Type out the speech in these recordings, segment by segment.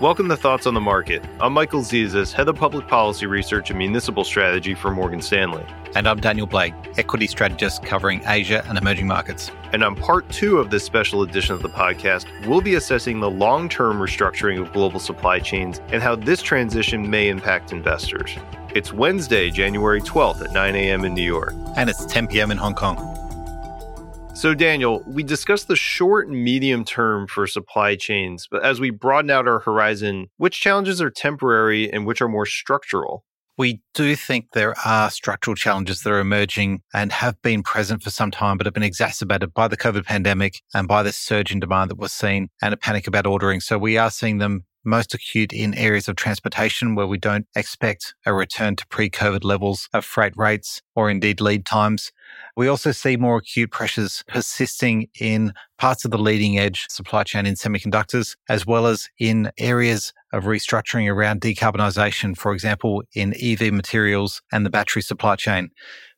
Welcome to Thoughts on the Market. I'm Michael Zizas, Head of Public Policy Research and Municipal Strategy for Morgan Stanley. And I'm Daniel Blake, Equity Strategist covering Asia and emerging markets. And on part two of this special edition of the podcast, we'll be assessing the long-term restructuring of global supply chains and how this transition may impact investors. It's Wednesday, January 12th at 9 a.m. in New York. And it's 10 p.m. in Hong Kong. So, Daniel, we discussed the short and medium term for supply chains, but as we broaden out our horizon, which challenges are temporary and which are more structural? We do think there are structural challenges that are emerging and have been present for some time, but have been exacerbated by the COVID pandemic and by this surge in demand that was seen and a panic about ordering. So we are seeing them most acute in areas of transportation where we don't expect a return to pre-COVID levels of freight rates or indeed lead times. We also see more acute pressures persisting in parts of the leading edge supply chain in semiconductors, as well as in areas of restructuring around decarbonisation, for example, in EV materials and the battery supply chain.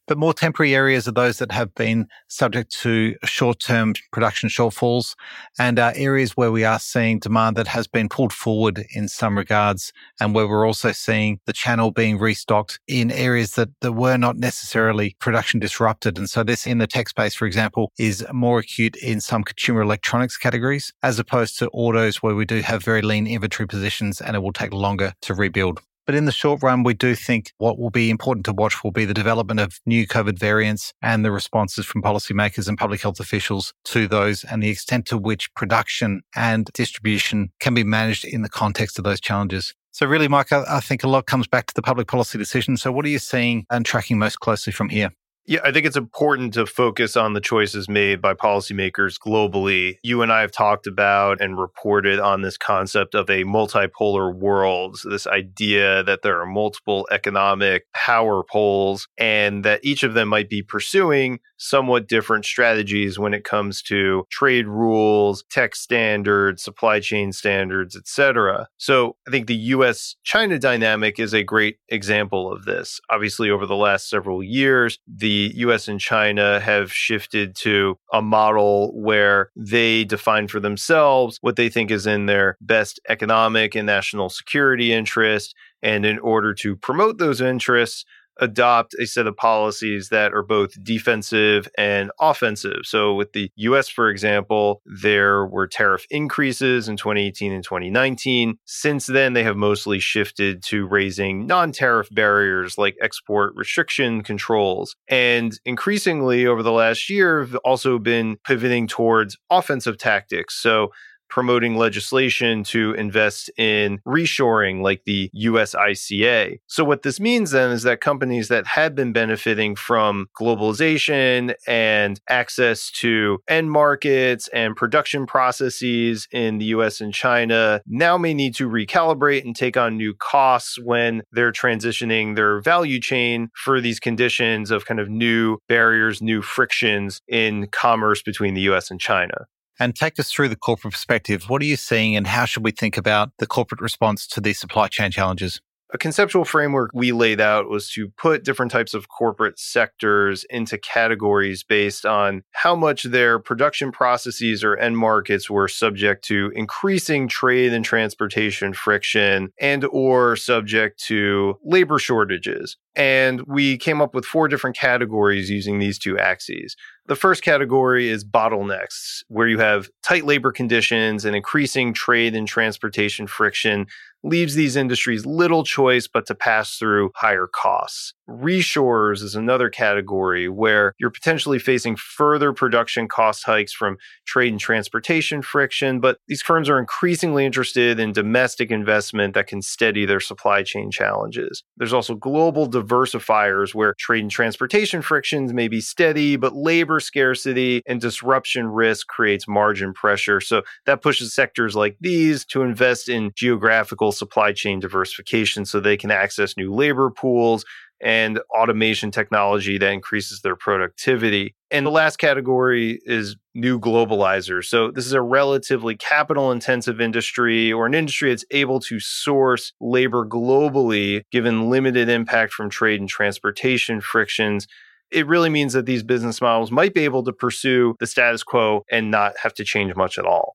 But more temporary areas are those that have been subject to short-term production shortfalls and are areas where we are seeing demand that has been pulled forward in some regards and where we're also seeing the channel being restocked in areas that were not necessarily production disrupted. And so this in the tech space, for example, is more acute in some consumer electronics categories as opposed to autos where we do have very lean inventory positions and it will take longer to rebuild. But in the short run, we do think what will be important to watch will be the development of new COVID variants and the responses from policymakers and public health officials to those and the extent to which production and distribution can be managed in the context of those challenges. So really, Mike, I think a lot comes back to the public policy decision. So what are you seeing and tracking most closely from here? Yeah, I think it's important to focus on the choices made by policymakers globally. You and I have talked about and reported on this concept of a multipolar world, so this idea that there are multiple economic power poles and that each of them might be pursuing somewhat different strategies when it comes to trade rules, tech standards, supply chain standards, etc. So I think the US-China dynamic is a great example of this. Obviously, over the last several years, the US and China have shifted to a model where they define for themselves what they think is in their best economic and national security interest. And in order to promote those interests, adopt a set of policies that are both defensive and offensive. So with the US, for example, there were tariff increases in 2018 and 2019. Since then, they have mostly shifted to raising non-tariff barriers like export restriction controls. And increasingly over the last year, have also been pivoting towards offensive tactics. So promoting legislation to invest in reshoring like the USICA. So what this means then is that companies that had been benefiting from globalization and access to end markets and production processes in the US and China now may need to recalibrate and take on new costs when they're transitioning their value chain for these conditions of kind of new barriers, new frictions in commerce between the US and China. And take us through the corporate perspective. What are you seeing and how should we think about the corporate response to these supply chain challenges? A conceptual framework we laid out was to put different types of corporate sectors into categories based on how much their production processes or end markets were subject to increasing trade and transportation friction and or subject to labor shortages. And we came up with four different categories using these two axes. The first category is bottlenecks, where you have tight labor conditions and increasing trade and transportation friction leaves these industries little choice but to pass through higher costs. Reshores is another category where you're potentially facing further production cost hikes from trade and transportation friction, but these firms are increasingly interested in domestic investment that can steady their supply chain challenges. There's also global diversifiers where trade and transportation frictions may be steady, but labor scarcity and disruption risk creates margin pressure. So that pushes sectors like these to invest in geographical supply chain diversification so they can access new labor pools and automation technology that increases their productivity. And the last category is new globalizers. So this is a relatively capital-intensive industry or an industry that's able to source labor globally, given limited impact from trade and transportation frictions. It really means that these business models might be able to pursue the status quo and not have to change much at all.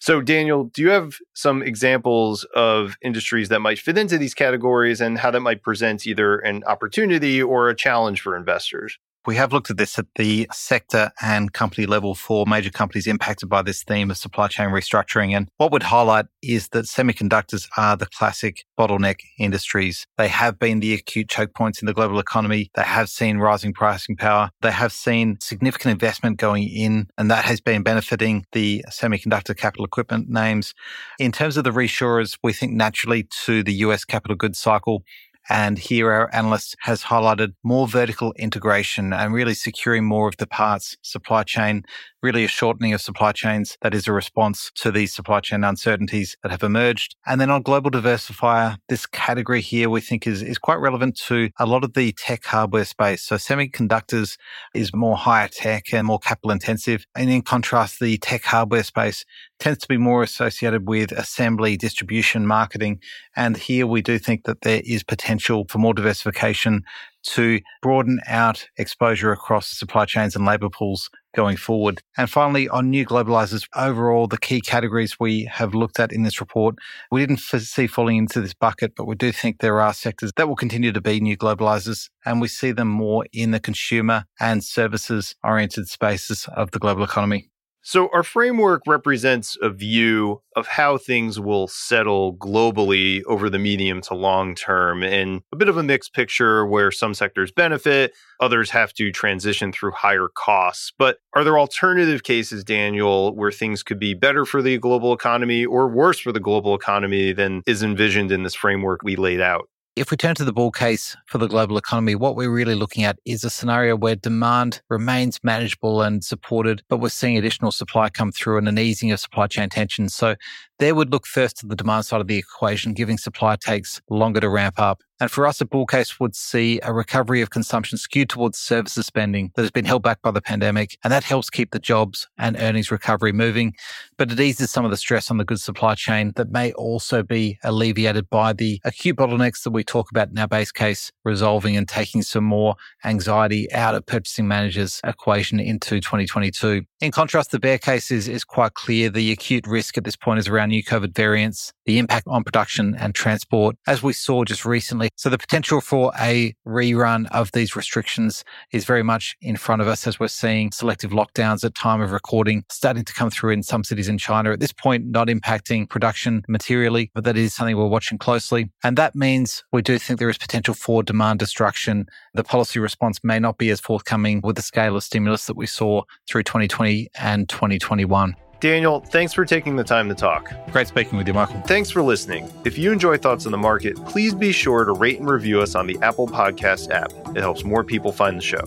So Daniel, do you have some examples of industries that might fit into these categories and how that might present either an opportunity or a challenge for investors? We have looked at this at the sector and company level for major companies impacted by this theme of supply chain restructuring. And what we'd highlight is that semiconductors are the classic bottleneck industries. They have been the acute choke points in the global economy. They have seen rising pricing power. They have seen significant investment going in, and that has been benefiting the semiconductor capital equipment names. In terms of the reshorers, we think naturally to the US capital goods cycle. And here our analyst has highlighted more vertical integration and really securing more of the parts supply chain, really a shortening of supply chains that is a response to these supply chain uncertainties that have emerged. And then on global diversifier, this category here we think is quite relevant to a lot of the tech hardware space. So semiconductors is more higher tech and more capital intensive. And in contrast, the tech hardware space tends to be more associated with assembly, distribution, marketing. And here we do think that there is potential for more diversification to broaden out exposure across supply chains and labor pools going forward. And finally, on new globalizers, overall, the key categories we have looked at in this report, we didn't foresee falling into this bucket, but we do think there are sectors that will continue to be new globalizers, and we see them more in the consumer and services-oriented spaces of the global economy. So our framework represents a view of how things will settle globally over the medium to long term, and a bit of a mixed picture where some sectors benefit, others have to transition through higher costs. But are there alternative cases, Daniel, where things could be better for the global economy or worse for the global economy than is envisioned in this framework we laid out? If we turn to the bull case for the global economy, what we're really looking at is a scenario where demand remains manageable and supported, but we're seeing additional supply come through and an easing of supply chain tensions. So there would look first to the demand side of the equation, giving supply takes longer to ramp up. And for us, a bull case would see a recovery of consumption skewed towards services spending that has been held back by the pandemic. And that helps keep the jobs and earnings recovery moving. But it eases some of the stress on the goods supply chain that may also be alleviated by the acute bottlenecks that we talk about in our base case, resolving and taking some more anxiety out of purchasing managers' equation into 2022. In contrast, the bear case is quite clear. The acute risk at this point is around new COVID variants, the impact on production and transport, as we saw just recently. So the potential for a rerun of these restrictions is very much in front of us as we're seeing selective lockdowns at time of recording starting to come through in some cities in China. At this point, not impacting production materially, but that is something we're watching closely. And that means we do think there is potential for demand destruction. The policy response may not be as forthcoming with the scale of stimulus that we saw through 2020 and 2021. Daniel, thanks for taking the time to talk. Great speaking with you, Michael. Thanks for listening. If you enjoy Thoughts on the Market, please be sure to rate and review us on the Apple Podcast app. It helps more people find the show.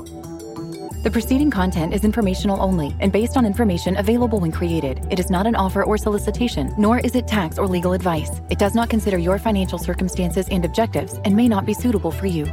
The preceding content is informational only and based on information available when created. It is not an offer or solicitation, nor is it tax or legal advice. It does not consider your financial circumstances and objectives and may not be suitable for you.